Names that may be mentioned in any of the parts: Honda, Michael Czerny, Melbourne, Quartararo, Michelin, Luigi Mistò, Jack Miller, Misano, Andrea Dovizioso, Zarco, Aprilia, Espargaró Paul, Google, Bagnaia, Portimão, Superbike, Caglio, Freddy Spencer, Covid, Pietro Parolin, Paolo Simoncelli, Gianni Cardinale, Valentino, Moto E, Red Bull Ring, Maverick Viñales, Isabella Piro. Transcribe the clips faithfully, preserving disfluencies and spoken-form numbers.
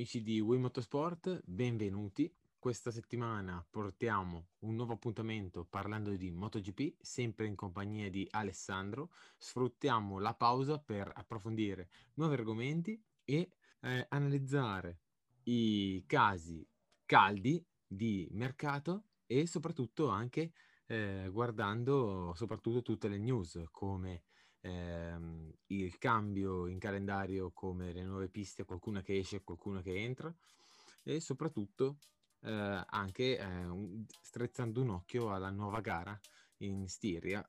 Amici di Wii Motorsport, benvenuti. Questa settimana portiamo un nuovo appuntamento parlando di MotoGP, sempre in compagnia di Alessandro. Sfruttiamo la pausa per approfondire nuovi argomenti e eh, analizzare i casi caldi di mercato e soprattutto anche eh, guardando soprattutto tutte le news come Ehm, il cambio in calendario, come le nuove piste, qualcuna che esce, qualcuna che entra, e soprattutto eh, anche eh, un, strizzando un occhio alla nuova gara in Stiria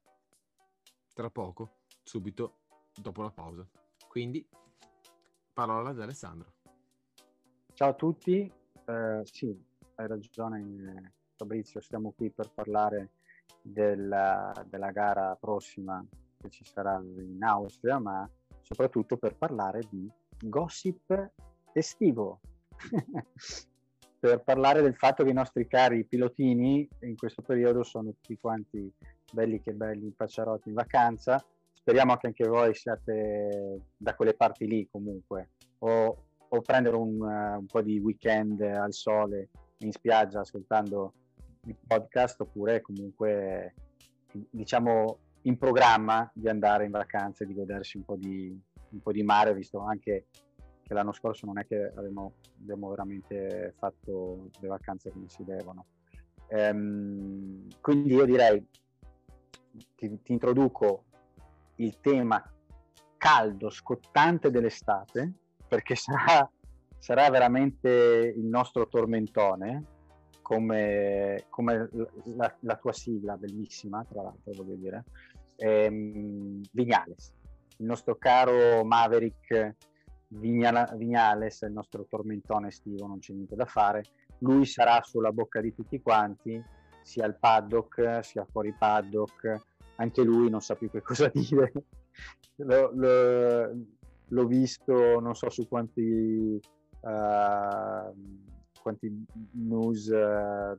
tra poco, subito dopo la pausa. Quindi parola ad Alessandro. Ciao a tutti, eh, sì, hai ragione Fabrizio, stiamo qui per parlare della, della gara prossima che ci sarà in Austria, ma soprattutto per parlare di gossip estivo, per parlare del fatto che i nostri cari pilotini in questo periodo sono tutti quanti belli che belli in pacciarotti in vacanza. Speriamo che anche voi siate da quelle parti lì comunque, o, o prendere un, uh, un po' di weekend al sole in spiaggia ascoltando il podcast, oppure comunque diciamo in programma di andare in vacanza e di godersi un po' di, un po' di mare, visto anche che l'anno scorso non è che abbiamo, abbiamo veramente fatto le vacanze come si devono. Ehm, quindi io direi, ti, ti introduco il tema caldo, scottante dell'estate, perché sarà, sarà veramente il nostro tormentone, come, come la, la tua sigla bellissima, tra l'altro voglio dire, ehm, Viñales, il nostro caro Maverick Viñala, Viñales, il nostro tormentone estivo, non c'è niente da fare, lui sarà sulla bocca di tutti quanti, sia al paddock, sia fuori paddock, anche lui non sa più che cosa dire, lo, lo, l'ho visto non so su quanti... Uh, quanti news eh,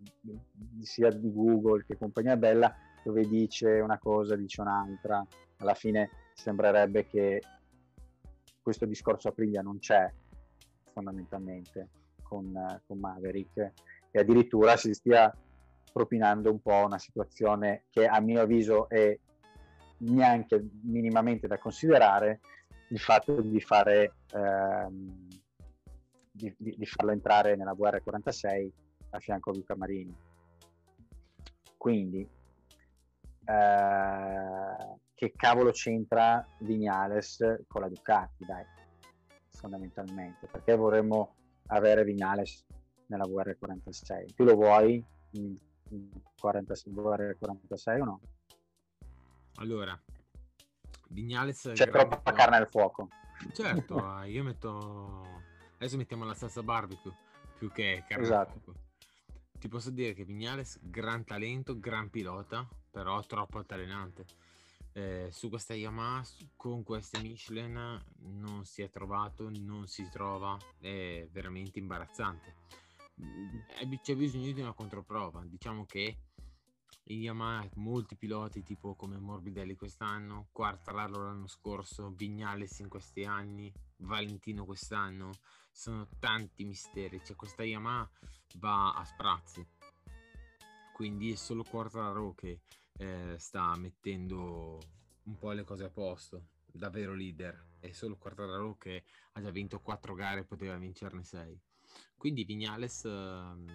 sia di Google che compagnia bella, dove dice una cosa, dice un'altra. Alla fine sembrerebbe che questo discorso Aprilia non c'è fondamentalmente con, con Maverick, e addirittura si stia propinando un po' una situazione che a mio avviso è neanche minimamente da considerare, il fatto di fare ehm, Di, di, di farlo entrare nella V R quarantasei a fianco a Luca Marini. Quindi eh, che cavolo c'entra Viñales con la Ducati, dai, fondamentalmente, perché vorremmo avere Viñales nella V R quarantasei? Tu lo vuoi in V R quarantasei o no? Allora, Viñales c'è troppa grande... carne al fuoco, certo. Io metto Adesso mettiamo la salsa barbecue più che carne. Esatto. Ti posso dire che Viñales, gran talento, gran pilota, però troppo altalenante. Eh, su questa Yamaha, con queste Michelin, non si è trovato, non si trova, è veramente imbarazzante. C'è bisogno di una controprova. Diciamo che in Yamaha molti piloti, tipo come Morbidelli quest'anno, Quartararo l'anno scorso, Viñales in questi anni, Valentino quest'anno, sono tanti misteri, cioè questa Yamaha va a sprazzi, quindi è solo Quartararo che eh, sta mettendo un po' le cose a posto, davvero leader, è solo Quartararo che ha già vinto quattro gare e poteva vincerne sei, quindi Viñales eh,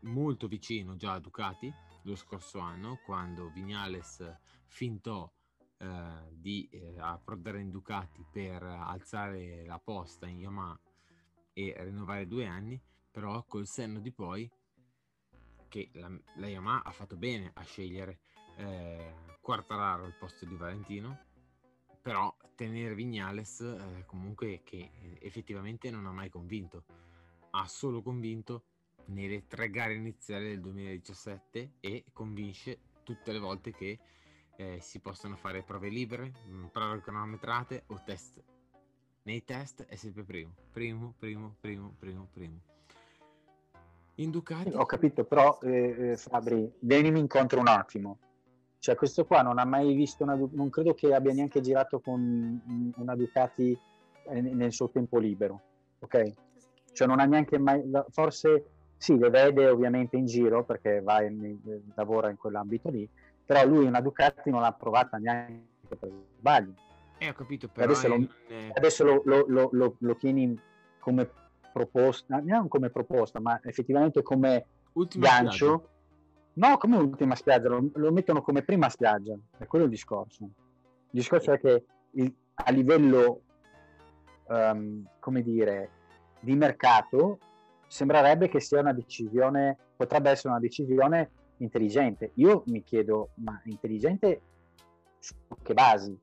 molto vicino già a Ducati lo scorso anno, quando Viñales fintò eh, di eh, approdare in Ducati per alzare la posta in Yamaha e rinnovare due anni, però col senno di poi che la, la Yamaha ha fatto bene a scegliere eh, Quartararo al posto di Valentino, però tenere Viñales eh, comunque, che effettivamente non ha mai convinto, ha solo convinto nelle tre gare iniziali del duemiladiciassette e convince tutte le volte che eh, si possono fare prove libere, prove cronometrate o test. Nei test è sempre primo, primo, primo, primo, primo, primo. In Ducati... Ho capito, però eh, eh, Fabri, venimi incontro un attimo. Cioè questo qua non ha mai visto una... Non credo che abbia neanche girato con una Ducati nel suo tempo libero, ok? cioè non ha neanche mai, forse sì, le vede ovviamente in giro perché va in, lavora in quell'ambito lì, però lui una Ducati non l'ha provata neanche per sbaglio. Eh, ho capito, però adesso, lo, è... adesso lo, lo, lo, lo, lo tieni come proposta, non come proposta, ma effettivamente come ultima gancio, spiaggia. No, come ultima spiaggia, lo, lo mettono come prima spiaggia, è quello il discorso. Il discorso è che il, a livello um, come dire di mercato sembrerebbe che sia una decisione, potrebbe essere una decisione intelligente. Io mi chiedo, ma intelligente su che basi?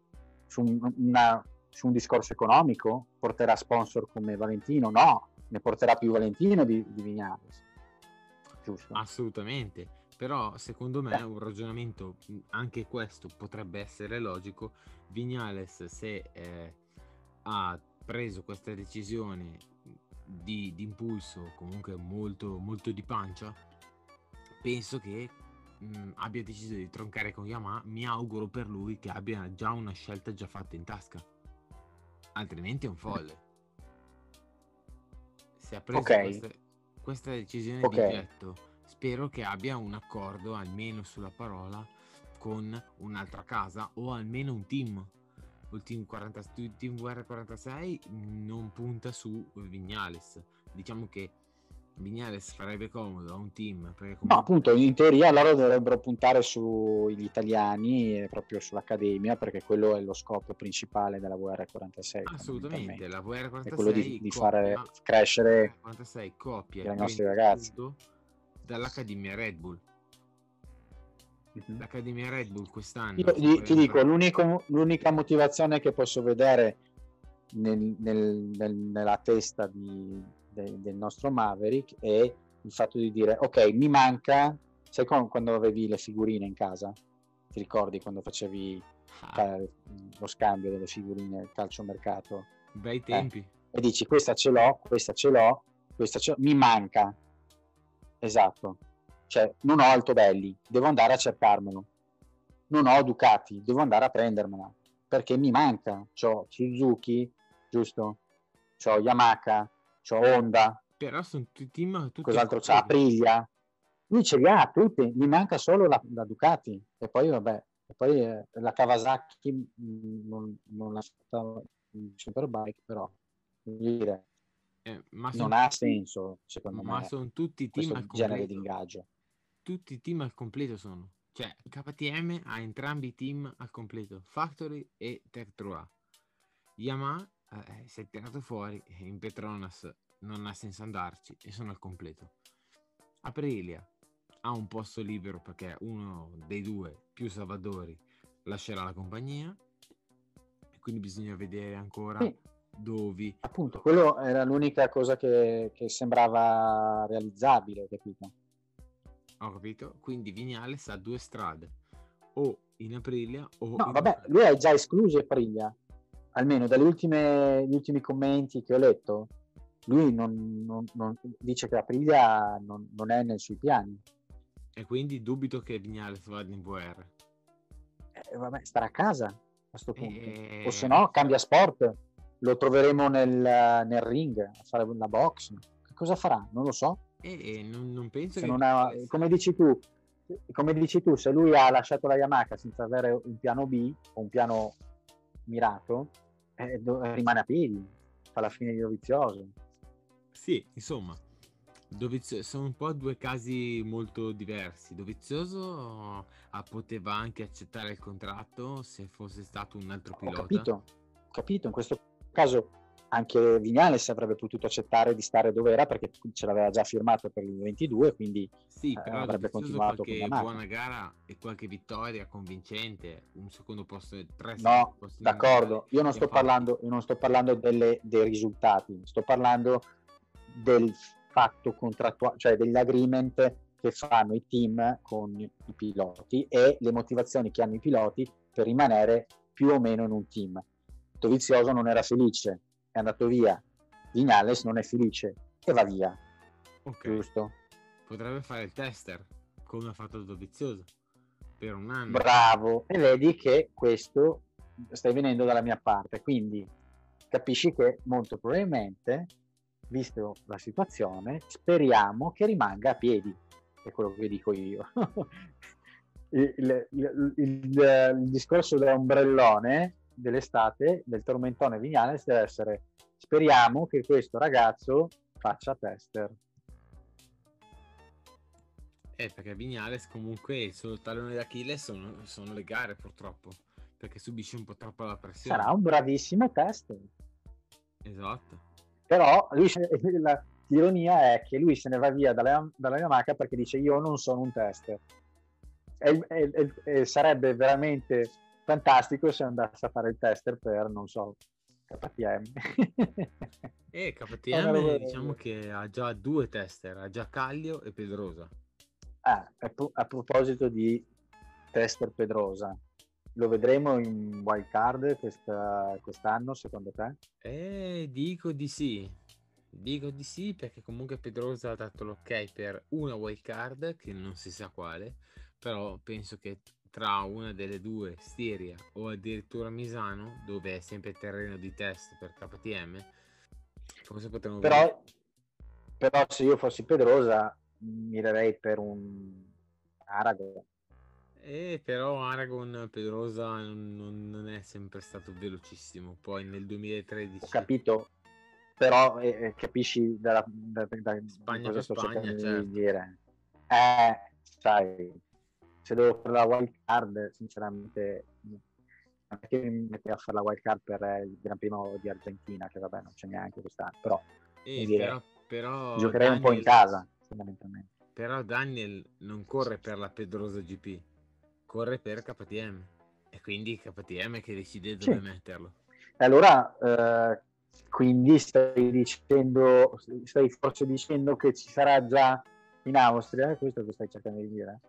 Su, una, su un discorso economico? Porterà sponsor come Valentino? No, ne porterà più Valentino di, di Viñales, giusto? Assolutamente, però secondo me eh. un ragionamento anche questo potrebbe essere logico. Viñales, se eh, ha preso questa decisione di, di impulso, comunque molto, molto di pancia, penso che mh, abbia deciso di troncare con Yamaha. Mi auguro per lui che abbia già una scelta già fatta in tasca, altrimenti è un folle. Se ha preso okay. questa, questa decisione okay. di getto, spero che abbia un accordo almeno sulla parola con un'altra casa o almeno un team. Il team, team V R quarantasei non punta su Viñales, diciamo che Viñales farebbe comodo a un team perché comunque... No, appunto, in teoria loro dovrebbero puntare sugli italiani e proprio sull'Accademia, perché quello è lo scopo principale della V R quarantasei. Assolutamente, la V R quarantasei è quello di, di copia, fare crescere quarantasei copia i nostri ragazzi dall'Accademia Red Bull. L'Accademia Red Bull quest'anno, io, ti, ti dico, l'unico, l'unica motivazione che posso vedere nel, nel, nel, nella testa di, de, del nostro Maverick è il fatto di dire ok, mi manca, sai come quando avevi le figurine in casa, ti ricordi quando facevi ah. lo scambio delle figurine al calciomercato, bei tempi, eh? E dici questa ce l'ho, questa ce l'ho, questa ce l'ho, mi manca, esatto. Cioè, non ho Altobelli, devo andare a cercarmelo. Non ho Ducati, devo andare a prendermela perché mi manca. C'ho Suzuki, giusto? C'ho Yamaha, c'ho Honda. Però sono tutti team. Cos'altro c'ha? Aprilia. Lui ce li ha tutti. Mi manca solo la, la Ducati. E poi, vabbè, e poi eh, la Kawasaki non, non l'ha fatta in Superbike, però dire, eh, ma non ha tutti, senso, secondo ma me. Ma sono tutti team al genere di ingaggio. Tutti i team al completo sono, cioè K T M ha entrambi i team al completo, Factory e Tech Trua. Yamaha eh, si è tirato fuori, in Petronas non ha senso andarci e sono al completo. Aprilia ha un posto libero perché uno dei due più Salvadori lascerà la compagnia, quindi bisogna vedere ancora sì. dove. Appunto, quello era l'unica cosa che, che sembrava realizzabile, capito? Ho capito, quindi Viñales ha due strade, o in Aprilia o no, in... vabbè, lui è già escluso Aprilia, almeno dagli ultimi commenti che ho letto lui non, non, non dice che Aprilia non, non è nei suoi piani, e quindi dubito che Viñales vada in V R. eh, vabbè, starà a casa a sto punto, e... o se no cambia sport, lo troveremo nel, nel ring a fare la box, che cosa farà? Non lo so. E non, non penso che non ha, come dici tu, come dici tu, se lui ha lasciato la Yamaha senza avere un piano B o un piano mirato, eh, rimane a piedi, fa la fine di Dovizioso. Sì, insomma, Dovizioso, sono un po' due casi molto diversi. Dovizioso poteva anche accettare il contratto se fosse stato un altro pilota. Ho capito, ho capito, in questo caso anche Viñales avrebbe potuto accettare di stare dove era perché ce l'aveva già firmato per il ventidue, quindi sì, però eh, avrebbe continuato con la buona gara e qualche vittoria convincente, un secondo posto e tre. No, posto d'accordo, io non sto parlando, io non sto parlando delle, dei risultati, sto parlando del fatto contrattuale, cioè dell'agreement che fanno i team con i piloti e le motivazioni che hanno i piloti per rimanere più o meno in un team. Dovizioso non era felice, è andato via. Viñales non è felice e va via. Ok, giusto, potrebbe fare il tester come ha fatto Dovizioso per un anno. Bravo, e vedi che questo stai venendo dalla mia parte, quindi capisci che molto probabilmente visto la situazione, speriamo che rimanga a piedi, è quello che dico io. il, il, il, il discorso dell'ombrellone dell'estate, del tormentone Viñales, deve essere: speriamo che questo ragazzo faccia tester. Eh, perché Viñales comunque il suo tallone d'Achille sono, sono le gare, purtroppo, perché subisce un po' troppo la pressione. Sarà un bravissimo tester. Esatto. Però lui, la, l'ironia è che lui se ne va via dalla, dalla Yamaha perché dice: io non sono un tester. E, e, e sarebbe veramente fantastico se andasse a fare il tester per, non so, K T M. E K T M diciamo che ha già due tester, ha già Caglio e Pedrosa. Ah, a proposito di tester Pedrosa, lo vedremo in wild card questa, quest'anno secondo te? Eh, dico di sì, dico di sì, perché comunque Pedrosa ha dato l'ok per una wild card che non si sa quale, però penso che tra una delle due, Stiria o addirittura Misano, dove è sempre terreno di test per K T M, forse potremmo però vedere. Però se io fossi Pedrosa mirerei per un Aragon. Eh, però Aragon, Pedrosa non, non è sempre stato velocissimo. Poi nel duemilatredici, ho capito, però eh, capisci dalla, da, da Spagna cosa sto Spagna, cercando certo. di dire. Eh, sai, se devo fare la wild card, sinceramente non è che mi mettevo a fare la wild card per il Gran Premio di Argentina, che vabbè non c'è neanche quest'anno, però, eh, dire, però, però giocherei Daniel... un po' in casa. Però Daniel non corre per la Pedrosa G P, corre per K T M, e quindi K T M che decide dove sì. metterlo. Allora eh, quindi stai dicendo stai forse dicendo che ci sarà già in Austria, è questo che stai cercando di dire?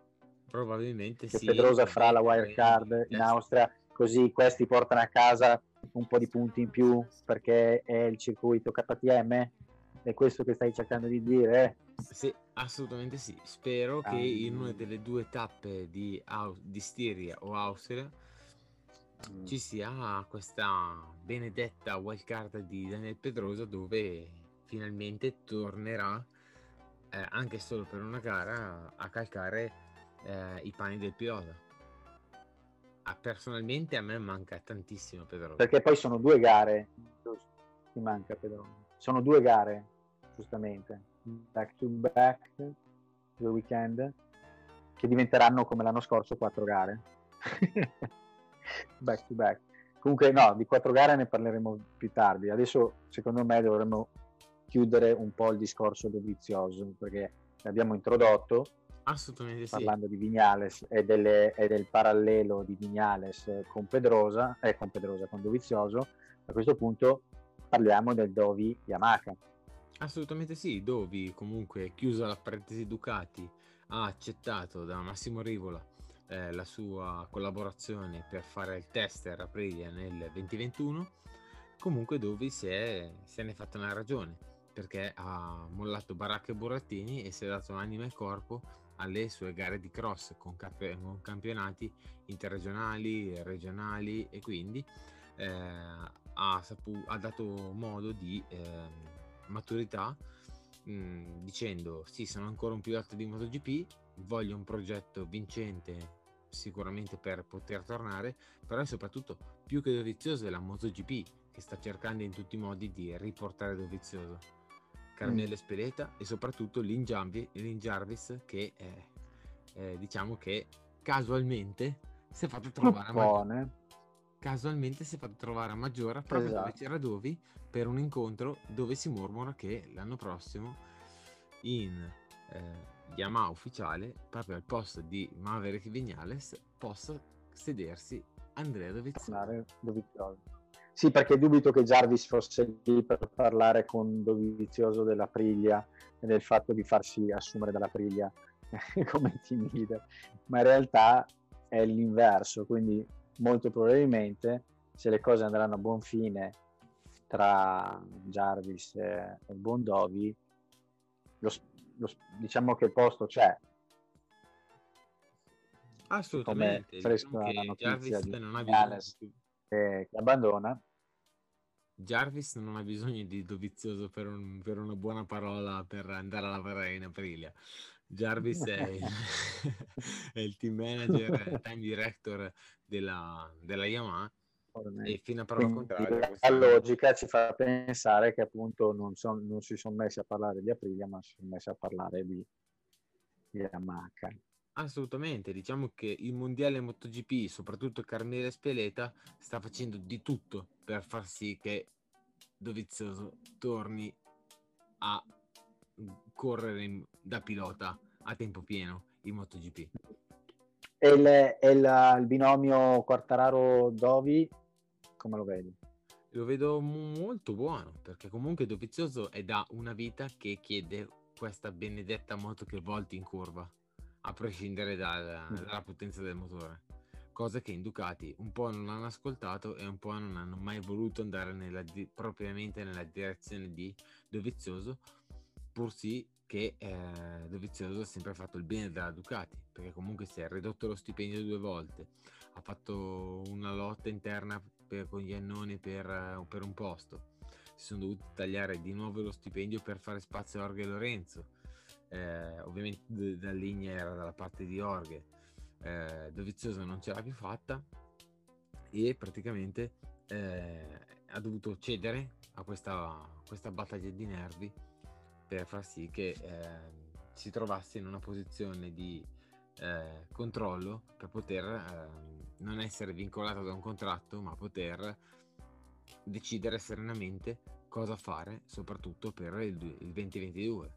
Probabilmente che sì, Pedrosa farà la wild card in Austria, così questi portano a casa un po' di punti in più perché è il circuito K T M. È questo che stai cercando di dire? Sì, assolutamente sì. Spero ah, che in una delle due tappe di, di Stiria o Austria mm. ci sia questa benedetta wild card di Daniel Pedrosa, dove finalmente tornerà eh, anche solo per una gara a calcare eh, i panni del pilota. Ah, personalmente a me manca tantissimo Pedrosa. Perché poi sono due gare, ti manca Pedrosa. Sono due gare, giustamente, back to back, due weekend, che diventeranno come l'anno scorso quattro gare. Back to back. Comunque no, di quattro gare ne parleremo più tardi. Adesso, secondo me, dovremmo chiudere un po' il discorso Dovizioso, perché l'abbiamo introdotto assolutamente parlando sì. di Viñales e, delle, e del parallelo di Viñales con Pedrosa, eh, con Pedrosa, con Dovizioso. A questo punto parliamo del Dovi Yamaha. Assolutamente sì, Dovi comunque, chiusa la parentesi Ducati, ha accettato da Massimo Rivola eh, la sua collaborazione per fare il tester Aprilia nel duemilaventuno. Comunque Dovi si è, se ne è fatta una ragione, perché ha mollato baracca e burattini e si è dato anima e corpo alle sue gare di cross con, cap- con campionati interregionali, regionali, e quindi eh, Ha, sapu- ha dato modo di eh, maturità mh, dicendo: sì, sono ancora un pilota di MotoGP, voglio un progetto vincente sicuramente per poter tornare, però è soprattutto più che Dovizioso è la MotoGP che sta cercando in tutti i modi di riportare Dovizioso, Carmelo Ezpeleta mm. e soprattutto Lin Jarvis, Lin Jarvis che eh, eh, diciamo che casualmente si è fatto trovare buone. Casualmente si è fatto trovare a Maggiora proprio esatto. dove c'era Dovi per un incontro dove si mormora che l'anno prossimo in eh, Yamaha ufficiale, proprio al posto di Maverick Viñales, possa sedersi Andrea Dovizioso. Sì, perché dubito che Jarvis fosse lì per parlare con Dovizioso dell'Aprilia e del fatto di farsi assumere dall'Aprilia come team leader, ma in realtà è l'inverso, quindi molto probabilmente, se le cose andranno a buon fine tra Jarvis e Bondovi, lo, lo, diciamo che il posto c'è. Assolutamente. Come fresca la notizia di Jarvis non ha bisogno. Che abbandona, Jarvis non ha bisogno di Dovizioso per, un, per una buona parola per andare a lavorare in Aprilia. Jarvis è il, è il team manager, time director della, della Yamaha. E fino a prova contraria, la logica ci fa pensare che appunto non, son, non si sono messi a parlare di Aprilia, ma si sono messi a parlare di, di Yamaha. Assolutamente, diciamo che il mondiale MotoGP, soprattutto Carmelo Ezpeleta, sta facendo di tutto per far sì che Dovizioso torni a correre in, da pilota a tempo pieno in MotoGP. E il, il, il binomio Quartararo-Dovi come lo vedi? Lo vedo molto buono, perché comunque Dovizioso è da una vita che chiede questa benedetta moto che volti in curva, a prescindere dalla, dalla potenza del motore, cosa che in Ducati un po' non hanno ascoltato e un po' non hanno mai voluto andare nella di, propriamente nella direzione di Dovizioso, pur sì che eh, Dovizioso ha sempre fatto il bene della Ducati, perché comunque si è ridotto lo stipendio due volte, ha fatto una lotta interna per, con gli annoni per, per un posto, si sono dovuti tagliare di nuovo lo stipendio per fare spazio a Jorge Lorenzo. Eh, ovviamente la linea era dalla parte di Jorge, eh, Dovizioso non ce l'ha più fatta e praticamente eh, ha dovuto cedere a questa, questa battaglia di nervi per far sì che eh, si trovasse in una posizione di eh, controllo per poter eh, non essere vincolato da un contratto, ma poter decidere serenamente cosa fare, soprattutto per il, il duemilaventidue.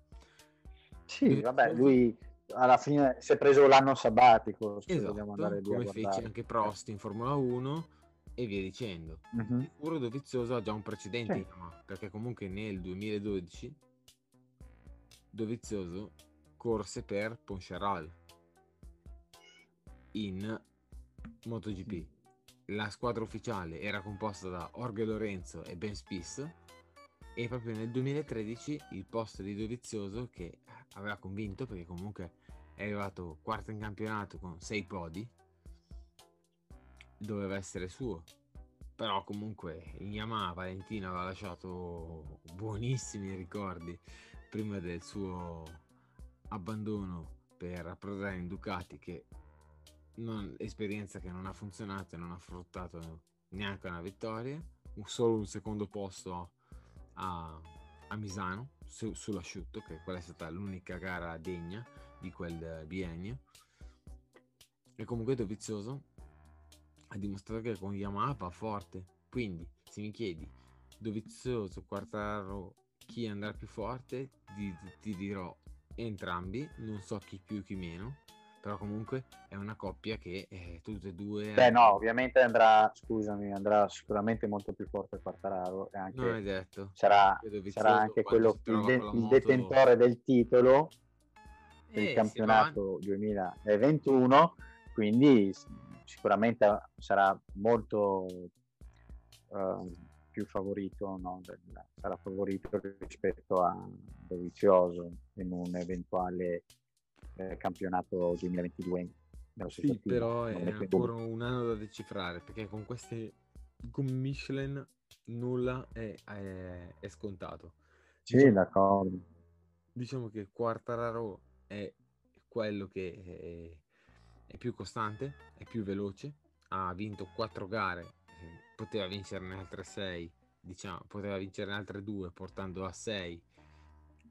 Sì, vabbè, lui alla fine si è preso l'anno sabbatico, se esatto, dobbiamo andare come a fece anche Prost in Formula uno e via dicendo. Mm-hmm. Sicuro Dovizioso ha già un precedente, sì. No? Perché comunque nel duemiladodici Dovizioso corse per Poncharal in MotoGP. La squadra ufficiale era composta da Jorge Lorenzo e Ben Spies, e proprio nel duemilatredici il posto di Dovizioso, che aveva convinto perché comunque è arrivato quarto in campionato con sei podi, doveva essere suo, però comunque in Yamaha Valentino aveva lasciato buonissimi ricordi prima del suo abbandono per approdare in Ducati, che non, esperienza che non ha funzionato e non ha fruttato neanche una vittoria, solo un secondo posto a, a Misano su, sull'asciutto, che quella è stata l'unica gara degna di quel biennio. E comunque Dovizioso ha dimostrato che con Yamaha va forte, quindi se mi chiedi Dovizioso, Quartararo, chi andrà più forte, ti, ti dirò entrambi, non so chi più chi meno, però comunque è una coppia che eh, tutte e due... Beh no, ovviamente andrà, scusami, andrà sicuramente molto più forte Quartararo, e anche non è detto. Sarà, sarà anche quello il, de- il detentore del titolo del eh, campionato duemilaventuno, quindi sicuramente sarà molto uh, più favorito, no? Sarà favorito rispetto a Dovizioso in un eventuale campionato duemilaventidue. Sì, però è ancora un anno da decifrare, perché con queste con Michelin nulla è, è, è scontato. Diciamo, sì, d'accordo. Diciamo che Quartararo è quello che è, è più costante, è più veloce, ha vinto quattro gare, poteva vincerne altre sei, diciamo, poteva vincerne altre due portando a sei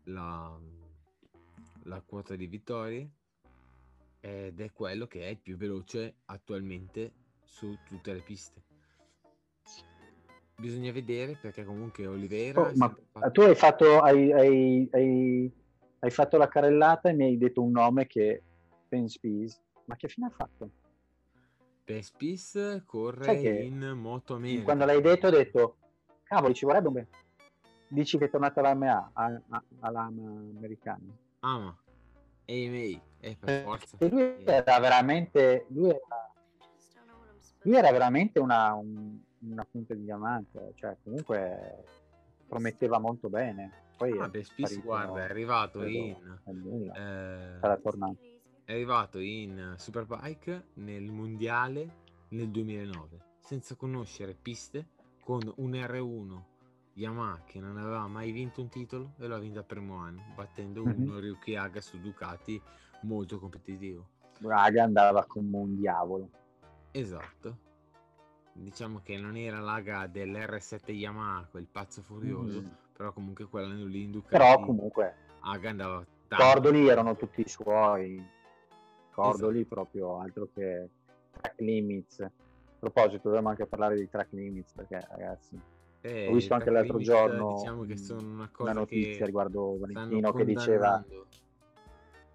la la quota di vittorie, ed è quello che è il più veloce attualmente su tutte le piste. Bisogna vedere, perché comunque Oliveira oh, ma fatto... tu hai fatto hai, hai, hai, hai fatto la carrellata e mi hai detto un nome che Ben Spies, ma che fine ha fatto? Ben Spies corre che... in Moto America. Quando l'hai detto ho detto cavoli, ci vorrebbe un bel... dici che è tornato all'A M A, all'A M A americana. Ama E M A è per forza. E lui era veramente lui era, lui era veramente una, un, una punta di diamante, cioè comunque prometteva molto bene. Poi ah, è Spies, guarda, è arrivato credo, in eh, è arrivato in Superbike nel mondiale nel duemilanove senza conoscere piste, con un R uno Yamaha, che non aveva mai vinto un titolo e lo ha vinto a Portimão, battendo mm-hmm. uno Ryuki Haga su Ducati molto competitivo. Haga andava come un diavolo. Esatto. Diciamo che non era l'Haga dell'R sette Yamaha, quel pazzo furioso, mm-hmm. però comunque quella lì in Ducati. Però comunque Haga andava tanto. Cordoli erano tutti i suoi. Cordoli esatto. Proprio altro che track limits. A proposito, dovremmo anche parlare di track limits, perché ragazzi, eh, ho visto anche l'altro limits, giorno diciamo che sono una, cosa una notizia che riguardo Valentino che diceva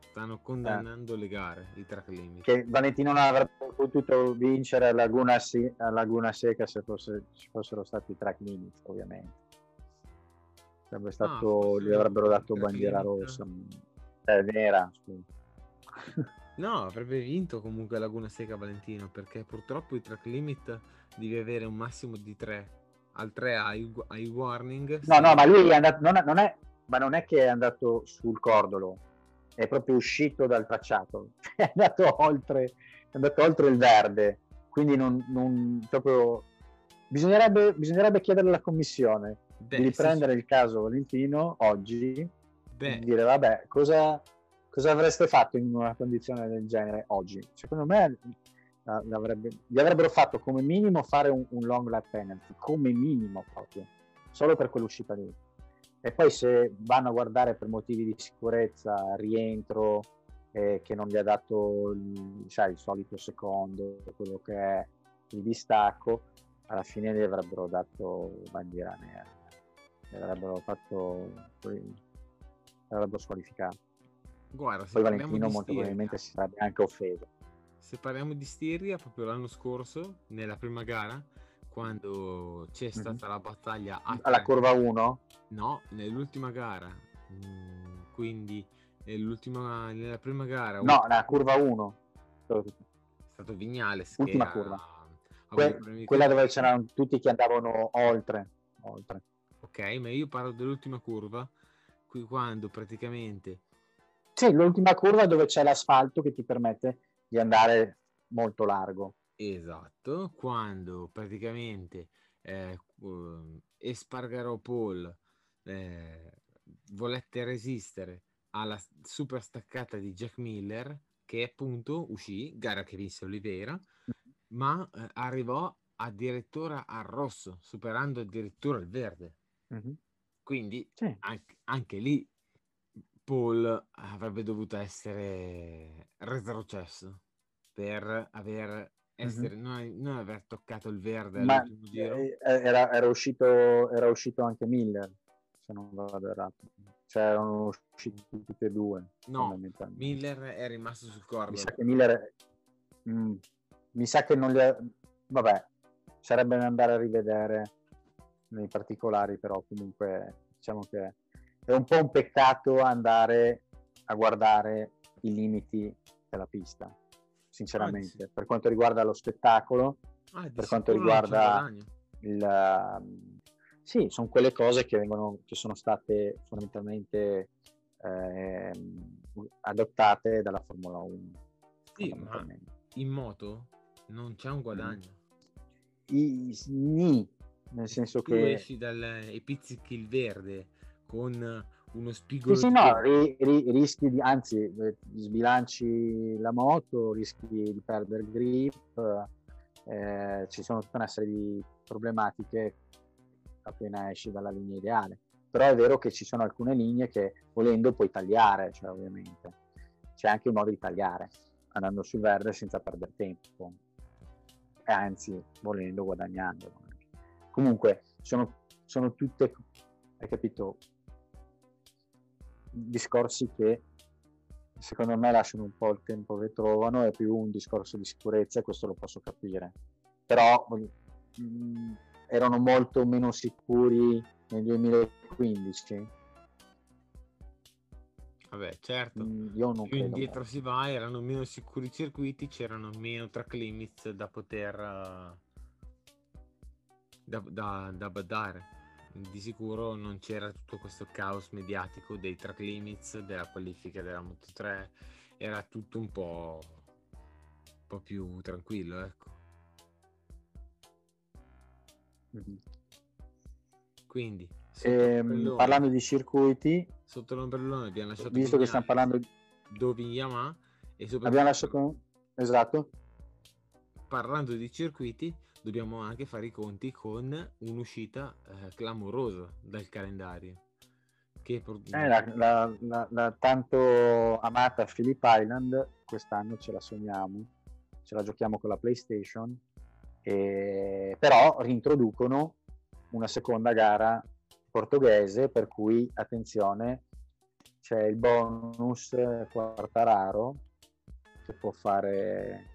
stanno condannando eh, le gare, i track limits, che Valentino non avrebbe potuto vincere a Laguna, a Laguna Seca se fosse, ci fossero stati i track limits, ovviamente sarebbe stato, ah, gli avrebbero dato bandiera rossa, eh, vera, scusa. No, avrebbe vinto comunque Laguna Seca Valentino, perché purtroppo il track limit devi avere un massimo di tre. Al tre hai, hai warning. No, no, ma lui è andato, non è, non è, ma non è che è andato sul cordolo, è proprio uscito dal tracciato, è andato oltre, è andato oltre il verde, quindi non, non proprio bisognerebbe, bisognerebbe chiedere alla commissione beh, di riprendere sì, il caso Valentino oggi beh. e dire vabbè, cosa... cosa avreste fatto in una condizione del genere oggi? Secondo me gli avrebbero fatto come minimo fare un, un long lap penalty, come minimo proprio, solo per quell'uscita lì. E poi se vanno a guardare per motivi di sicurezza, rientro, eh, che non gli ha dato il, sai, il solito secondo, quello che è il distacco, alla fine gli avrebbero dato bandiera nera, gli avrebbero fatto, gli avrebbero squalificato. Guarda, se poi Valentino molto probabilmente si sarebbe anche offeso. Se parliamo di Stiria, proprio l'anno scorso, nella prima gara, quando c'è stata mm-hmm. la battaglia a alla curva uno? No, nell'ultima gara, quindi nell'ultima, nella prima gara. No, un... la curva uno. È stato Viñales. Ultima che curva. Ha... Que- quella dove c'erano tutti che andavano oltre. oltre. Ok, ma io parlo dell'ultima curva, qui quando praticamente... Sì, l'ultima curva dove c'è l'asfalto che ti permette di andare molto largo. Esatto, quando praticamente eh, Espargaró Paul eh, volette resistere alla super staccata di Jack Miller, che appunto uscì, gara che vinse Oliveira, ma eh, arrivò addirittura al rosso, superando addirittura il verde. Mm-hmm. Quindi sì. anche, anche lì Paul avrebbe dovuto essere retrocesso per aver essere, mm-hmm. non, non aver toccato il verde. Ma all'ultimo giro. Era, era, uscito, era uscito anche Miller, se non vado errato. Cioè erano usciti tutti e due. No, Miller è rimasto sul corno. Mi sa che Miller... Mm, mi sa che non gli... È, vabbè, sarebbe da andare a rivedere nei particolari, però comunque diciamo che... è un po' un peccato andare a guardare i limiti della pista, sinceramente. Anzi. Per quanto riguarda lo spettacolo, ah, per quanto riguarda il... Sì, sono quelle cose che, vengono, che sono state fondamentalmente eh, adottate dalla Formula uno. Sì, ma in moto non c'è un guadagno. I, ni, nel senso tu che... Tu esci dal, e pizzichi il verde... con uno spigolo sì, sì, no, ri, ri, rischi di, anzi sbilanci la moto, rischi di perdere il grip, eh, ci sono tutta una serie di problematiche appena esci dalla linea ideale, però è vero che ci sono alcune linee che volendo puoi tagliare, cioè ovviamente c'è anche un modo di tagliare andando sul verde senza perdere tempo, e anzi volendo guadagnandolo. Comunque sono, sono tutte, hai capito, discorsi che secondo me lasciano un po' il tempo che trovano, è più un discorso di sicurezza, e questo lo posso capire, però mh, erano molto meno sicuri nel duemilaquindici. Vabbè, certo, mh, io non più credo indietro mai. Si va, erano meno sicuri i circuiti, c'erano meno track limits da poter da, da, da badare. Di sicuro non c'era tutto questo caos mediatico dei track limits, della qualifica della Moto tre, era tutto un po', un po' più tranquillo, ecco. Quindi, ehm, parlando di circuiti, sotto l'ombrellone abbiamo lasciato, visto che stiamo parlando di Yamaha e abbiamo lasciato, esatto, parlando di circuiti dobbiamo anche fare i conti con un'uscita eh, clamorosa dal calendario che eh, la, la, la, la tanto amata Phillip Island quest'anno ce la sogniamo, ce la giochiamo con la PlayStation, e... però rintroducono una seconda gara portoghese, per cui attenzione, c'è il bonus Quartararo che può fare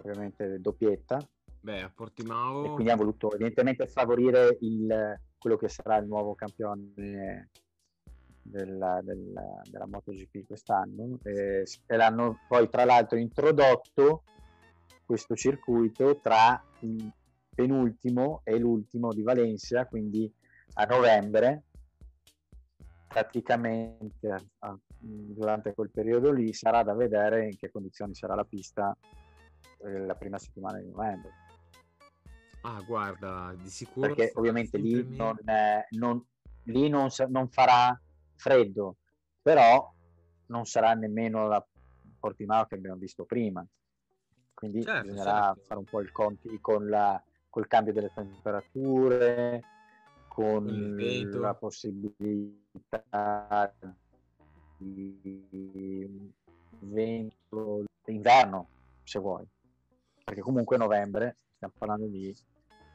ovviamente doppietta. Beh, a Portimão, e quindi ha voluto evidentemente favorire il, quello che sarà il nuovo campione della, della, della MotoGP quest'anno, e, e l'hanno poi tra l'altro introdotto questo circuito tra il penultimo e l'ultimo di Valencia, quindi a novembre praticamente durante quel periodo lì sarà da vedere in che condizioni sarà la pista la prima settimana di novembre. Ah, guarda, di sicuro, perché ovviamente lì non, eh, non, lì non, non farà freddo, però non sarà nemmeno la Portimão che abbiamo visto prima, quindi certo, bisognerà certo. fare un po' il conti con la, col cambio delle temperature, con la possibilità di vento d'inverno se vuoi, perché comunque novembre stiamo parlando di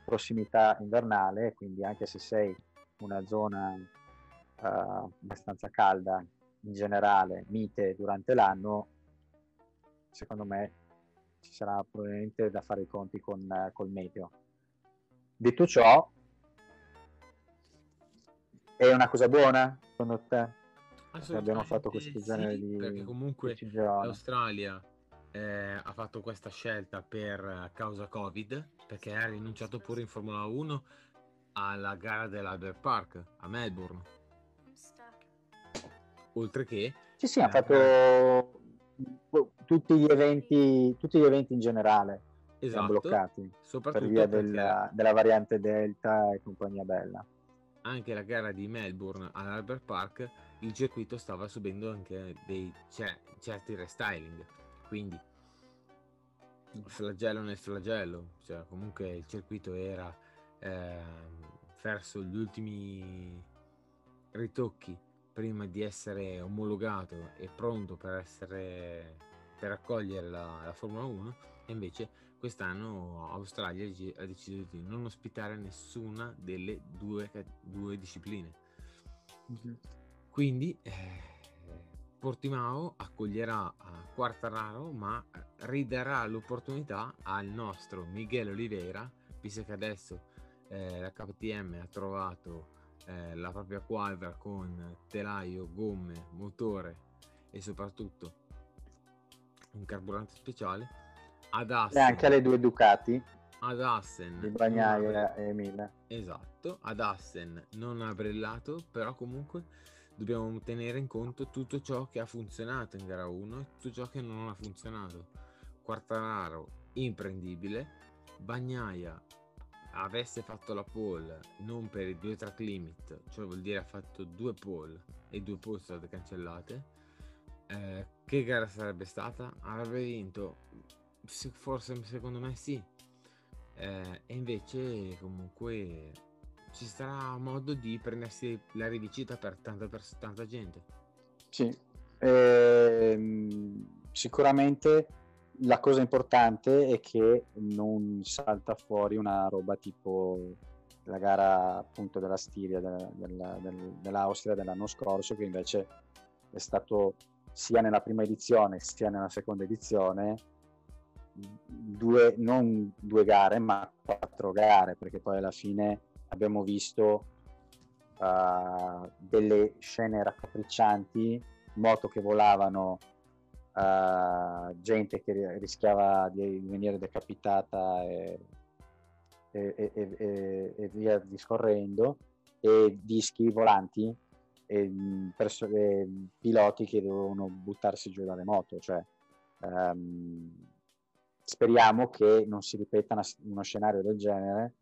prossimità invernale, quindi anche se sei una zona uh, abbastanza calda in generale, mite durante l'anno, secondo me ci sarà probabilmente da fare i conti con uh, col meteo. Detto ciò, è una cosa buona secondo te? Abbiamo fatto questo genere sì, di perché comunque l'Australia Eh, ha fatto questa scelta per causa Covid, perché ha rinunciato pure in Formula uno alla gara dell'Albert Park a Melbourne, oltre che sì sì ha fatto gara... tutti gli eventi tutti gli eventi in generale, esatto, bloccati per via della, della variante Delta e compagnia bella. Anche la gara di Melbourne all'Albert Park il circuito stava subendo anche dei c- certi restyling, quindi flagello nel flagello, cioè comunque il circuito era eh, verso gli ultimi ritocchi prima di essere omologato e pronto per essere per accogliere la, la Formula uno, e invece quest'anno Australia ha deciso di non ospitare nessuna delle due, due discipline, quindi eh, Portimão accoglierà Quartararo ma ridarà l'opportunità al nostro Miguel Oliveira, visto che adesso eh, la K T M ha trovato eh, la propria quadra con telaio, gomme, motore e soprattutto un carburante speciale ad Assen, e anche alle due Ducati ad Assen di Bagnaia e Miller, esatto, ad Assen non ha brillato, però comunque dobbiamo tenere in conto tutto ciò che ha funzionato in gara uno e tutto ciò che non ha funzionato. Quartararo imprendibile, Bagnaia avesse fatto la pole non per i due track limit, cioè vuol dire ha fatto due pole e due pole sono state cancellate, eh, che gara sarebbe stata? Avrebbe vinto? Forse secondo me sì, eh, e invece comunque... ci sarà modo di prendersi la rivicita per tanta, per tanta gente. Sì, ehm, sicuramente la cosa importante è che non salta fuori una roba tipo la gara appunto della Stiria, della, della, dell'Austria dell'anno scorso, che invece è stato sia nella prima edizione sia nella seconda edizione due, non due gare ma quattro gare, perché poi alla fine abbiamo visto uh, delle scene raccapriccianti, moto che volavano, uh, gente che rischiava di venire decapitata e, e, e, e, e via discorrendo, e dischi volanti e, perso- e piloti che dovevano buttarsi giù dalle moto, cioè um, speriamo che non si ripeta una, uno scenario del genere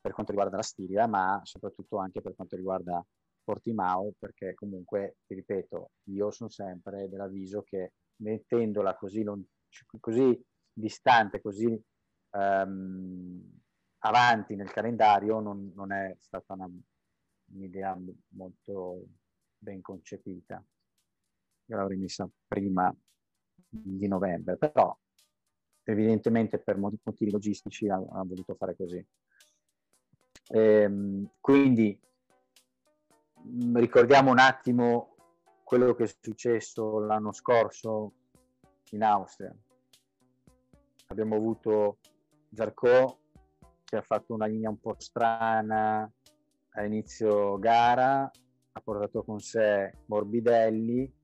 per quanto riguarda la Stiria, ma soprattutto anche per quanto riguarda Portimão, perché comunque, ti ripeto, io sono sempre dell'avviso che mettendola così, non, così distante, così um, avanti nel calendario, non, non è stata una, un'idea molto ben concepita. Io l'avrei messa prima di novembre, però evidentemente per motivi logistici ha, ha voluto fare così. Ehm, quindi ricordiamo un attimo quello che è successo l'anno scorso in Austria. Abbiamo avuto Zarco che ha fatto una linea un po' strana a inizio gara, ha portato con sé Morbidelli,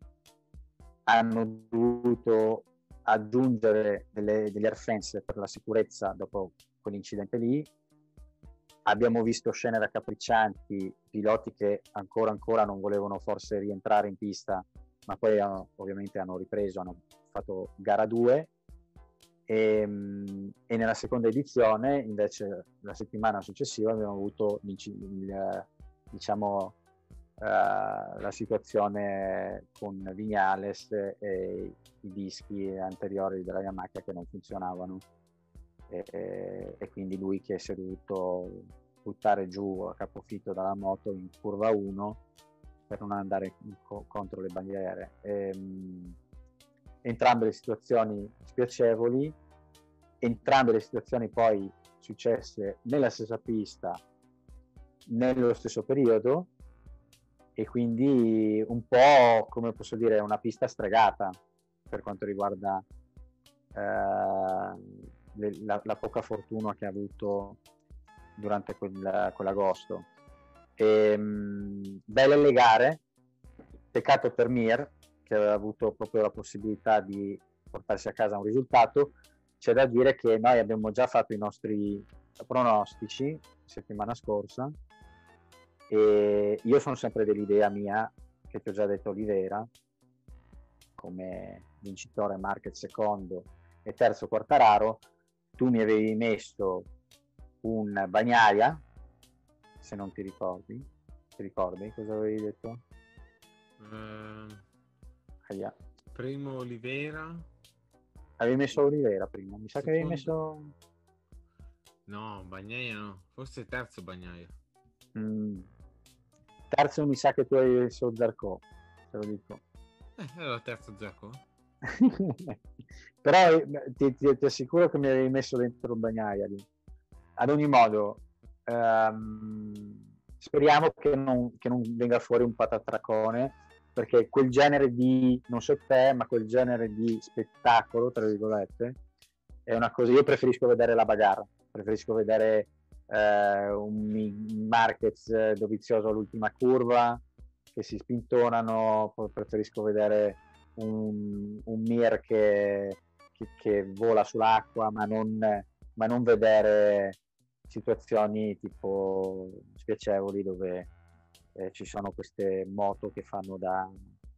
hanno dovuto aggiungere delle, delle arfenze per la sicurezza dopo quell'incidente lì. Abbiamo visto scene raccapriccianti, piloti che ancora ancora non volevano forse rientrare in pista, ma poi hanno, ovviamente hanno ripreso, hanno fatto gara due, e, e nella seconda edizione invece la settimana successiva abbiamo avuto il, il, diciamo Uh, la situazione con Viñales e i dischi anteriori della Yamaha che non funzionavano, e, e quindi lui che si è dovuto buttare giù a capofitto dalla moto in curva uno per non andare co- contro le barriere. E, um, entrambe le situazioni spiacevoli, entrambe le situazioni poi successe nella stessa pista nello stesso periodo, e quindi un po', come posso dire, una pista stregata per quanto riguarda eh, le, la, la poca fortuna che ha avuto durante quel, quell'agosto. E, mh, belle le gare, peccato per Mir che aveva avuto proprio la possibilità di portarsi a casa un risultato. C'è da dire che noi abbiamo già fatto i nostri pronostici settimana scorsa, e io sono sempre dell'idea mia, che ti ho già detto, Oliveira come vincitore, Marquez secondo e terzo Quartararo. Tu mi avevi messo un Bagnaia, se non ti ricordi, ti ricordi cosa avevi detto? Uh, ah, yeah. Primo Oliveira, avevi messo Oliveira prima, mi sa. Secondo... che avevi messo, no, Bagnaia no, forse terzo Bagnaia. Mm. Terzo mi sa che tu hai messo Zarco, te lo dico. Eh, allora terzo Zarco. Però ti, ti, ti assicuro che mi avevi messo dentro un Bagnaia lì. Ad ogni modo, ehm, speriamo che non, che non venga fuori un patatracone, perché quel genere di, non so te, ma quel genere di spettacolo, tra virgolette, è una cosa, io preferisco vedere la bagarra, preferisco vedere Uh, un Marquez Dovizioso all'ultima curva che si spintonano, preferisco vedere un, un Mir che, che, che vola sull'acqua, ma non, ma non vedere situazioni tipo spiacevoli dove eh, ci sono queste moto che fanno da,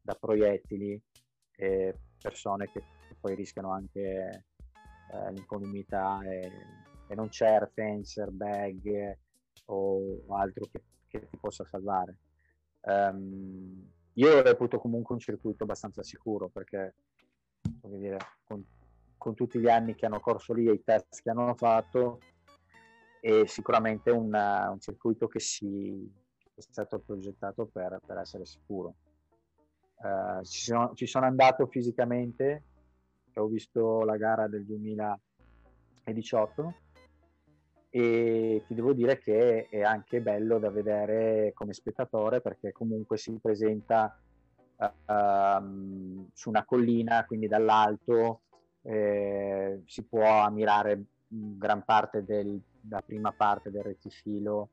da proiettili e persone che, che poi rischiano anche eh, l'incolumità e, e non c'è air fencer, bag o altro che, che ti possa salvare. Um, io lo reputo comunque un circuito abbastanza sicuro, perché voglio dire, con, con tutti gli anni che hanno corso lì e i test che hanno fatto, è sicuramente una, un circuito che si è stato progettato per, per essere sicuro. Uh, ci, sono, ci sono andato fisicamente, ho visto la gara del duemiladiciotto, e ti devo dire che è anche bello da vedere come spettatore, perché comunque si presenta uh, su una collina, quindi dall'alto eh, si può ammirare gran parte della prima parte del rettifilo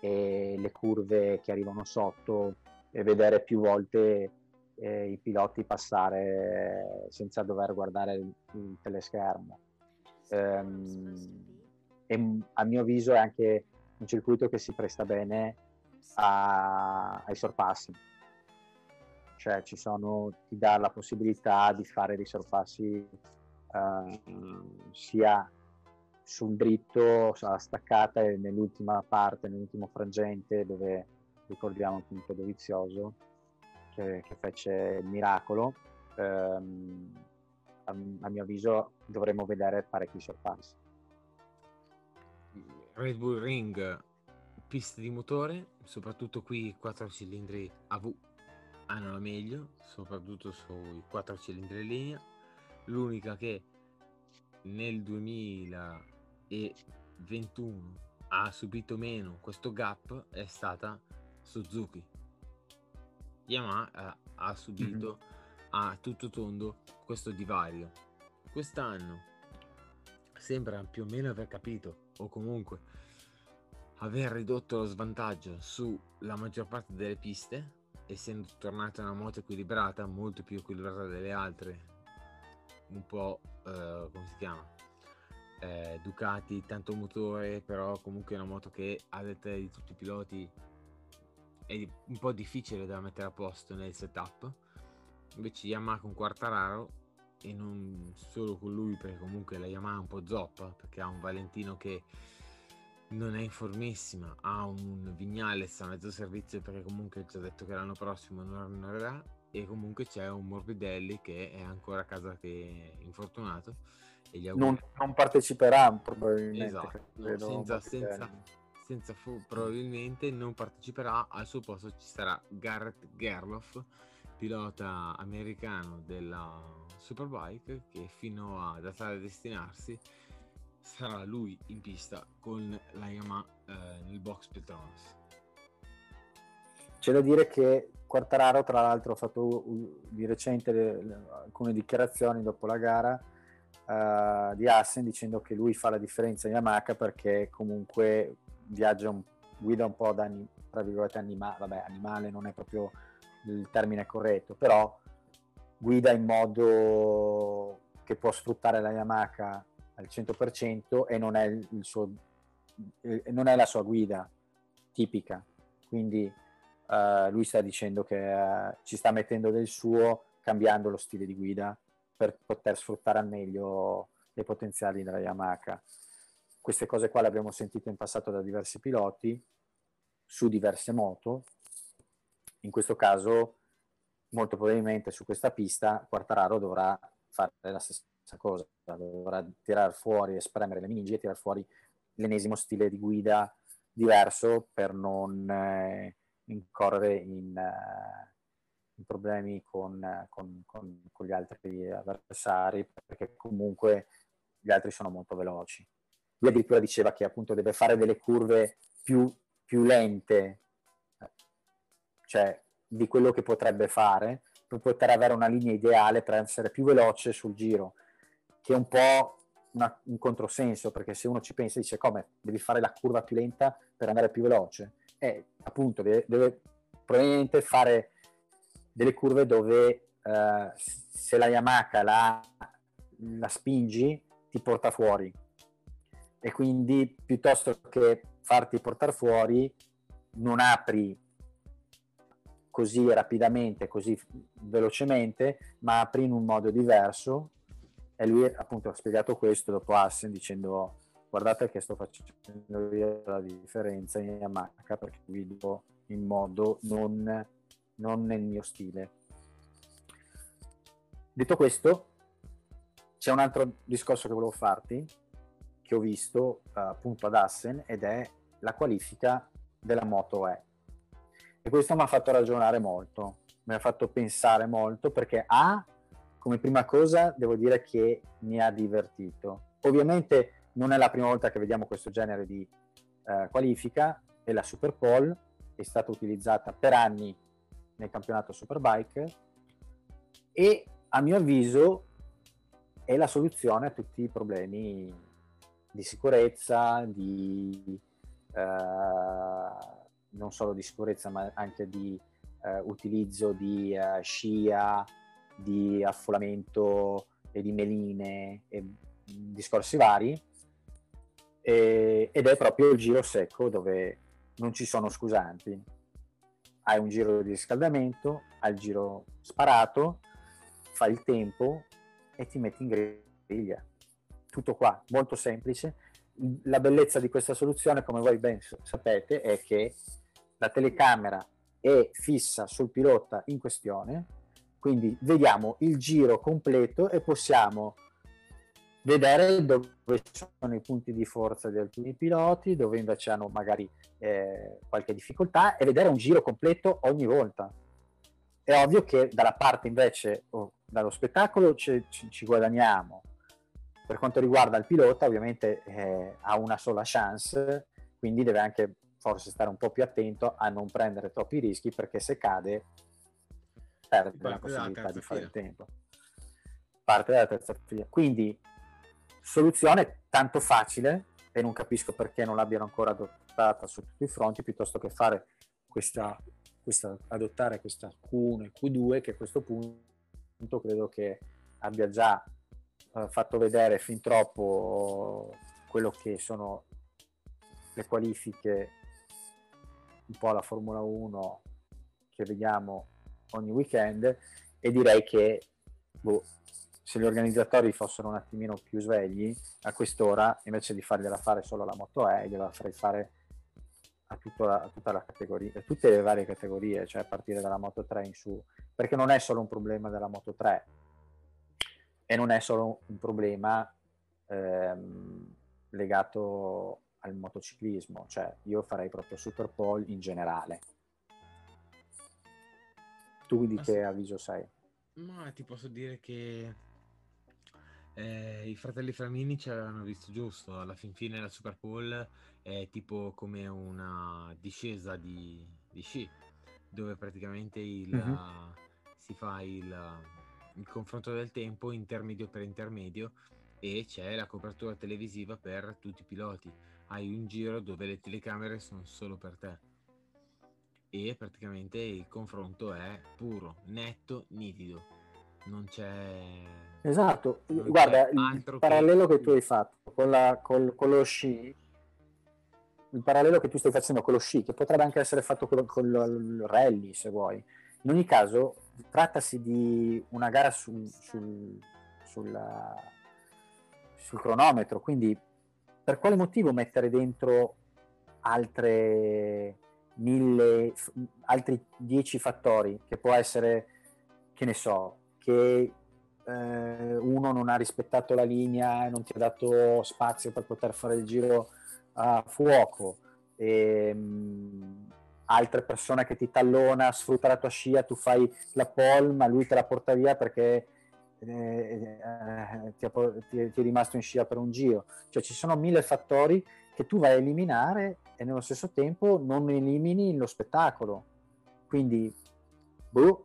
e le curve che arrivano sotto, e vedere più volte eh, i piloti passare senza dover guardare il, il teleschermo. Um, E a mio avviso è anche un circuito che si presta bene a, ai sorpassi, cioè ci sono, ti dà la possibilità di fare dei sorpassi uh, sia su un dritto, cioè, staccata nell'ultima parte, nell'ultimo frangente, dove ricordiamo appunto Dovizioso che, che fece il miracolo. Ehm, a, a mio avviso dovremmo vedere parecchi sorpassi. Red Bull Ring, piste di motore, soprattutto qui i quattro cilindri A V hanno la meglio, soprattutto sui quattro cilindri in linea. L'unica che nel duemilaventuno ha subito meno questo gap è stata Suzuki. Yamaha ha subito mm-hmm. a tutto tondo questo divario. Quest'anno sembra più o meno aver capito, o comunque aver ridotto lo svantaggio sulla maggior parte delle piste, essendo tornata una moto equilibrata, molto più equilibrata delle altre, un po' eh, come si chiama, eh, Ducati, tanto motore, però comunque è una moto che a detta di tutti i piloti è un po' difficile da mettere a posto nel setup. Invece Yamaha con Quartararo, e non solo con lui, perché comunque la Yamaha è un po' zoppa, perché ha un Valentino che non è in formissima, ha un Viñales a mezzo servizio, perché comunque ci ha detto che l'anno prossimo non arriverà, e comunque c'è un Morbidelli che è ancora a casa, che è infortunato e gli auguri... non, non parteciperà probabilmente, esatto, senza, senza, senza fu, probabilmente non parteciperà. Al suo posto ci sarà Garrett Gerloff, pilota americano della Superbike, che fino a datare destinarsi sarà lui in pista con la Yamaha eh, nel box Petronas. C'è da dire che Quartararo, tra l'altro, ha fatto di recente le, le, alcune dichiarazioni dopo la gara uh, di Assen, dicendo che lui fa la differenza in Yamaha perché comunque viaggia, un, guida un po' da, tra virgolette, anima, vabbè, animale non è proprio il termine corretto, però guida in modo che può sfruttare la Yamaha al cento per cento e non è, il suo, non è la sua guida tipica, quindi Uh, lui sta dicendo che uh, ci sta mettendo del suo, cambiando lo stile di guida per poter sfruttare al meglio le potenziali della Yamaha. Queste cose qua le abbiamo sentite in passato da diversi piloti su diverse moto. In questo caso molto probabilmente su questa pista Quartararo dovrà fare la stessa cosa, dovrà tirar fuori e spremere le meningi e tirar fuori l'ennesimo stile di guida diverso per non eh, incorrere in, uh, in problemi con, uh, con, con, con gli altri avversari, perché comunque gli altri sono molto veloci. Lui addirittura diceva che appunto deve fare delle curve più, più lente, cioè di quello che potrebbe fare, per poter avere una linea ideale per essere più veloce sul giro, che è un po' una, un controsenso, perché se uno ci pensa dice come devi fare la curva più lenta per andare più veloce. Eh, appunto deve, deve probabilmente fare delle curve dove eh, se la Yamaha la, la spingi ti porta fuori, e quindi piuttosto che farti portare fuori non apri così rapidamente, così velocemente, ma apri in un modo diverso. E lui appunto ha spiegato questo dopo Assen dicendo: guardate che sto facendo io la differenza in Yamaha perché guido in modo non, non nel mio stile. Detto questo, c'è un altro discorso che volevo farti, che ho visto appunto ad Assen, ed è la qualifica della Moto E. E questo mi ha fatto ragionare molto, mi ha fatto pensare molto, perché A, come prima cosa, devo dire che mi ha divertito. Ovviamente non è la prima volta che vediamo questo genere di eh, qualifica, e la Superpole è stata utilizzata per anni nel campionato Superbike e a mio avviso è la soluzione a tutti i problemi di sicurezza, di eh, non solo di sicurezza ma anche di eh, utilizzo di eh, scia, di affollamento e di meline e discorsi vari. Ed è proprio il giro secco dove non ci sono scusanti. Hai un giro di riscaldamento, hai il giro sparato, fai il tempo e ti metti in griglia. Tutto qua, molto semplice. la bellezza di questa soluzione, come voi ben sapete, è che la telecamera è fissa sul pilota in questione, quindi vediamo il giro completo e possiamo vedere dove sono i punti di forza di alcuni piloti, dove invece hanno magari eh, qualche difficoltà, e vedere un giro completo ogni volta. È ovvio che dalla parte invece, oh, dallo spettacolo ci, ci guadagniamo. Per quanto riguarda il pilota, ovviamente eh, ha una sola chance, quindi deve anche forse stare un po' più attento a non prendere troppi rischi, perché se cade perde la possibilità di fare il tempo. Parte dalla terza fila. Quindi soluzione tanto facile, e non capisco perché non l'abbiano ancora adottata su tutti i fronti, piuttosto che fare questa, questa adottare questa Q uno e Q due, che a questo punto credo che abbia già fatto vedere fin troppo quello che sono le qualifiche, un po' la Formula uno che vediamo ogni weekend, e direi che boh, se gli organizzatori fossero un attimino più svegli a quest'ora, invece di fargliela fare solo alla Moto E, gliela farei fare a tutta la, a tutta la categoria, a tutte le varie categorie, cioè a partire dalla Moto tre in su, perché non è solo un problema della Moto tre, e non è solo un problema ehm, legato al motociclismo, cioè io farei proprio Superpole in generale. Tu di ma che se... avviso sei? Ma ti posso dire che eh, i fratelli Framini ci avevano visto giusto, alla fin fine la Superpole è tipo come una discesa di, di sci, dove praticamente il, mm-hmm. si fa il... il confronto del tempo intermedio per intermedio, e c'è la copertura televisiva per tutti i piloti. Hai un giro dove le telecamere sono solo per te, e praticamente il confronto è puro, netto, nitido, non c'è esatto non guarda c'è il parallelo che... che tu hai fatto con, la, col, con lo sci, il parallelo che tu stai facendo con lo sci, che potrebbe anche essere fatto con, con il rally se vuoi. In ogni caso trattasi di una gara sul, sul, sulla, sul cronometro, quindi per quale motivo mettere dentro altre mille, altri dieci fattori, che può essere, che ne so, che eh, uno non ha rispettato la linea e non ti ha dato spazio per poter fare il giro a fuoco, e, mh, altre persone che ti tallona, sfrutta la tua scia, tu fai la pole ma lui te la porta via perché eh, eh, ti, ti, ti è rimasto in scia per un giro. Cioè ci sono mille fattori che tu vai a eliminare, e nello stesso tempo non elimini lo spettacolo. Quindi boh,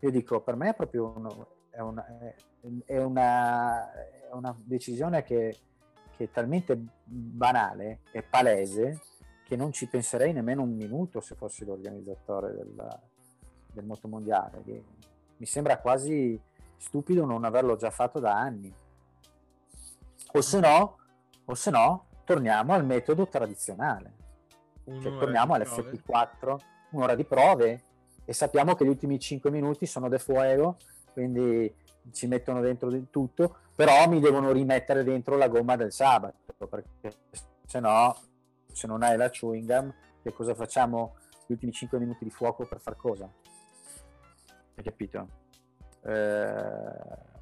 io dico, per me è proprio uno, è una, è una, è una decisione che, che è talmente banale e palese che non ci penserei nemmeno un minuto se fossi l'organizzatore del, del motomondiale. Mi sembra quasi stupido non averlo già fatto da anni. O se no, o se no torniamo al metodo tradizionale. Cioè, torniamo all'F P quattro, un'ora di prove, e sappiamo che gli ultimi cinque minuti sono de fuego, quindi ci mettono dentro di tutto, però mi devono rimettere dentro la gomma del sabato, perché se no... se non hai la chewing gum, che cosa facciamo gli ultimi cinque minuti di fuoco per far cosa? Hai capito? Eh...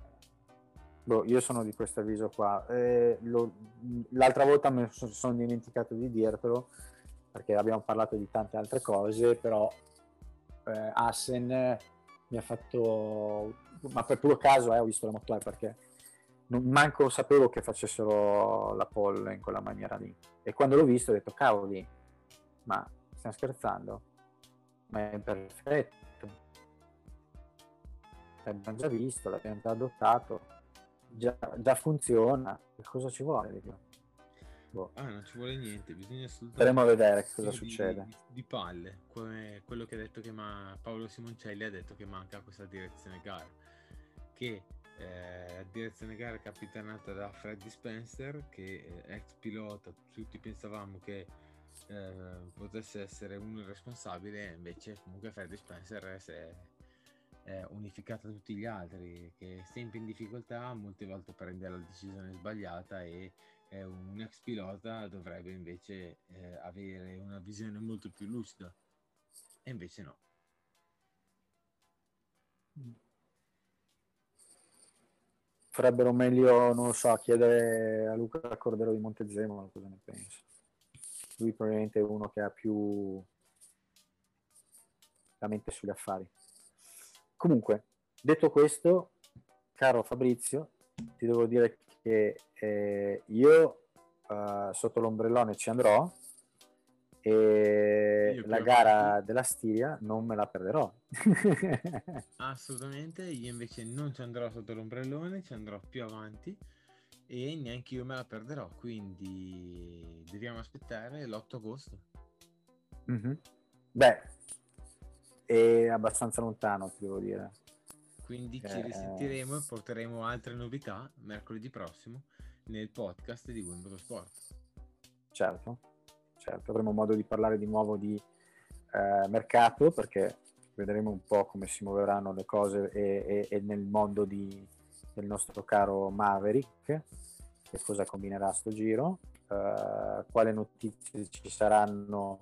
Boh, io sono di questo avviso qua. Eh, lo... L'altra volta mi sono dimenticato di dirtelo, perché abbiamo parlato di tante altre cose, però eh, Assen mi ha fatto... ma per puro caso eh, ho visto la Moto E, perché non manco sapevo che facessero la pole in quella maniera lì, e quando l'ho visto ho detto cavoli, ma stiamo scherzando, ma è perfetto, l'abbiamo già visto, l'abbiamo già adottato, già, già funziona, cosa ci vuole? Boh. Ah, non ci vuole niente, bisogna assolutamente... Staremo a vedere che cosa sì, succede di, di palle, come quello che ha detto che ma... Paolo Simoncelli ha detto che manca questa direzione gara, che Eh, la direzione gara capitanata da Freddy Spencer, che eh, ex pilota, tutti pensavamo che eh, potesse essere uno il responsabile, invece comunque Freddy Spencer si è eh, unificato a tutti gli altri, che sempre in difficoltà molte volte prende la decisione sbagliata e è un ex pilota dovrebbe invece eh, avere una visione molto più lucida, e invece no. Farebbero meglio, non lo so, chiedere a Luca Cordero di Montezemolo cosa ne pensa. Lui probabilmente è uno che ha più la mente sugli affari. Comunque, detto questo, caro Fabrizio, ti devo dire che eh, io eh, sotto l'ombrellone ci andrò e la gara della Stiria non me la perderò. Assolutamente, io invece non ci andrò sotto l'ombrellone, ci andrò più avanti e neanche io me la perderò, quindi dobbiamo aspettare l'otto agosto. Mm-hmm. Beh, è abbastanza lontano, ti devo dire. Quindi ci risentiremo e porteremo altre novità mercoledì prossimo nel podcast di Windows Sport. Certo, certo, avremo modo di parlare di nuovo di eh, mercato, perché vedremo un po' come si muoveranno le cose e, e, e nel mondo di, del nostro caro Maverick, che cosa combinerà sto giro, eh, quale notizie ci saranno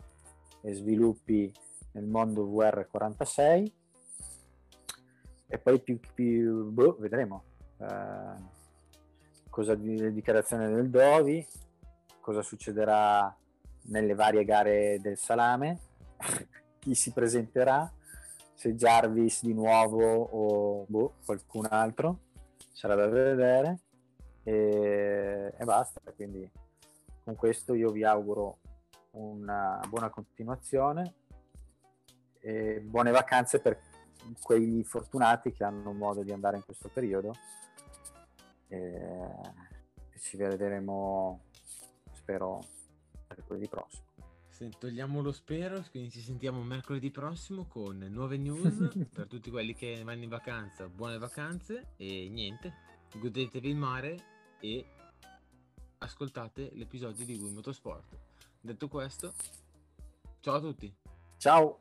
e sviluppi nel mondo V R quarantasei. E poi più, più boh, vedremo eh, cosa di, le dichiarazioni del Dovi, cosa succederà nelle varie gare del salame, chi si presenterà, se Jarvis di nuovo o boh, qualcun altro, sarà da vedere, e, e basta. Quindi con questo io vi auguro una buona continuazione e buone vacanze per quegli fortunati che hanno modo di andare in questo periodo, e ci vedremo spero mercoledì prossimo. Se togliamo lo spero, quindi ci sentiamo mercoledì prossimo con nuove news. Per tutti quelli che vanno in vacanza, buone vacanze, e niente, godetevi il mare e ascoltate l'episodio di Wii Motorsport. Detto questo, ciao a tutti, ciao.